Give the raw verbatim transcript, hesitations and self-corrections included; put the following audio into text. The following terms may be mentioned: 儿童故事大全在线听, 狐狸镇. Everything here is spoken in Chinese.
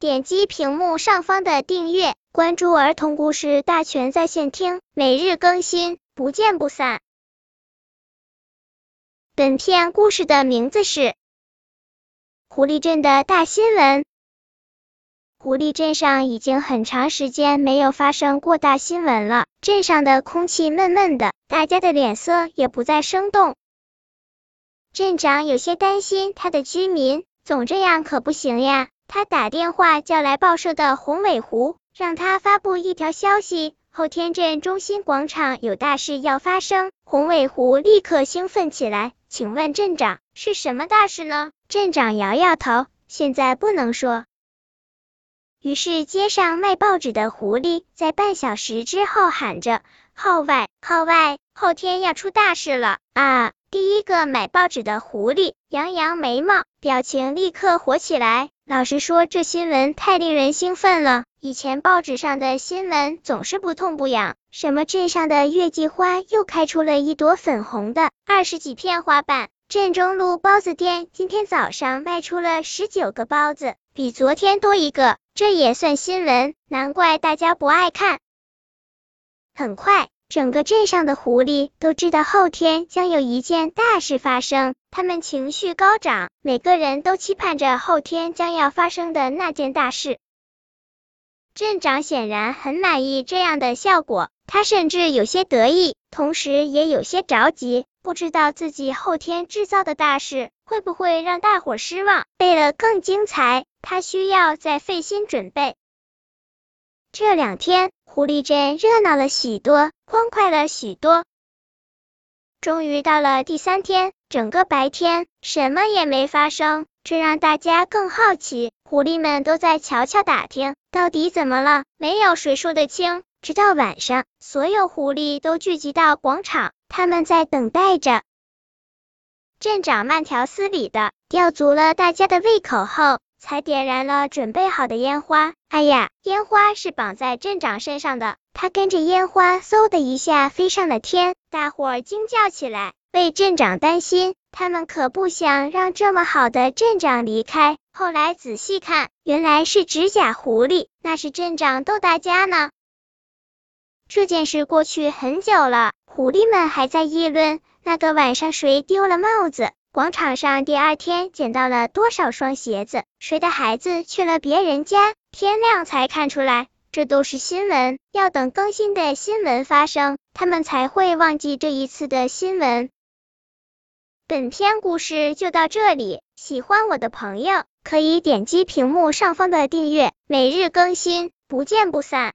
点击屏幕上方的订阅，关注儿童故事大全在线听，每日更新，不见不散。本片故事的名字是《狐狸镇的大新闻》。狐狸镇上已经很长时间没有发生过大新闻了，镇上的空气闷闷的，大家的脸色也不再生动。镇长有些担心他的居民，总这样可不行呀。他打电话叫来报社的红尾狐，让他发布一条消息，后天镇中心广场有大事要发生。红尾狐立刻兴奋起来，请问镇长，是什么大事呢？镇长摇摇头，现在不能说。于是街上卖报纸的狐狸在半小时之后喊着，号外号外，后天要出大事了啊！第一个买报纸的狐狸扬扬眉毛，表情立刻火起来。老实说，这新闻太令人兴奋了，以前报纸上的新闻总是不痛不痒，什么镇上的月季花又开出了一朵粉红的二十几片花瓣，镇中路包子店今天早上卖出了十九个包子，比昨天多一个，这也算新闻，难怪大家不爱看。很快，整个镇上的狐狸都知道后天将有一件大事发生，他们情绪高涨，每个人都期盼着后天将要发生的那件大事。镇长显然很满意这样的效果，他甚至有些得意，同时也有些着急，不知道自己后天制造的大事会不会让大伙失望。为了更精彩，他需要再费心准备。这两天，狐狸镇热闹了许多，欢快了许多。终于到了第三天，整个白天什么也没发生，这让大家更好奇，狐狸们都在悄悄打听到底怎么了，没有谁说得清。直到晚上，所有狐狸都聚集到广场，他们在等待着。镇长慢条斯理的吊足了大家的胃口后，才点燃了准备好的烟花。哎呀，烟花是绑在镇长身上的，他跟着烟花嗖的一下飞上了天，大伙儿惊叫起来，为镇长担心，他们可不想让这么好的镇长离开。后来仔细看，原来是指甲狐狸，那是镇长逗大家呢。这件事过去很久了，狐狸们还在议论那个晚上谁丢了帽子，广场上第二天捡到了多少双鞋子，谁的孩子去了别人家。天亮才看出来，这都是新闻，要等更新的新闻发生，他们才会忘记这一次的新闻。本篇故事就到这里，喜欢我的朋友可以点击屏幕上方的订阅，每日更新，不见不散。